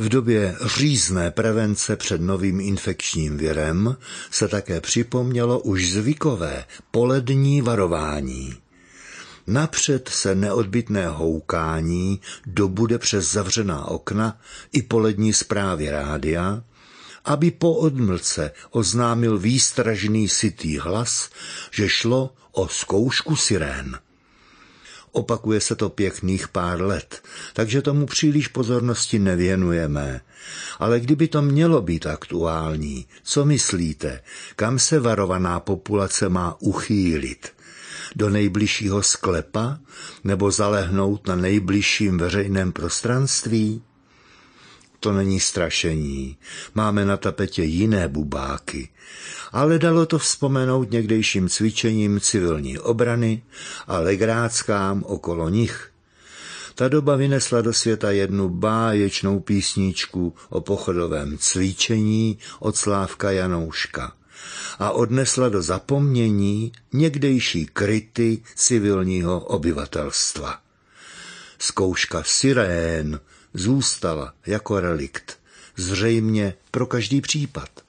V době řízné prevence před novým infekčním virem se také připomnělo už zvykové polední varování. Napřed se neodbytné houkání dobude přes zavřená okna i polední zprávy rádia, aby po odmlce oznámil výstražný sytý hlas, že šlo o zkoušku sirén. Opakuje se to pěkných pár let, takže tomu příliš pozornosti nevěnujeme. Ale kdyby to mělo být aktuální, co myslíte, kam se varovaná populace má uchýlit? Do nejbližšího sklepa nebo zalehnout na nejbližším veřejném prostranství? To není strašení, máme na tapetě jiné bubáky, ale dalo to vzpomenout někdejším cvičením civilní obrany a legráckám okolo nich. Ta doba vynesla do světa jednu báječnou písničku o pochodovém cvičení od Slávka Janouška a odnesla do zapomnění někdejší kryty civilního obyvatelstva. Zkouška sirén zůstala jako relikt, zřejmě pro každý případ.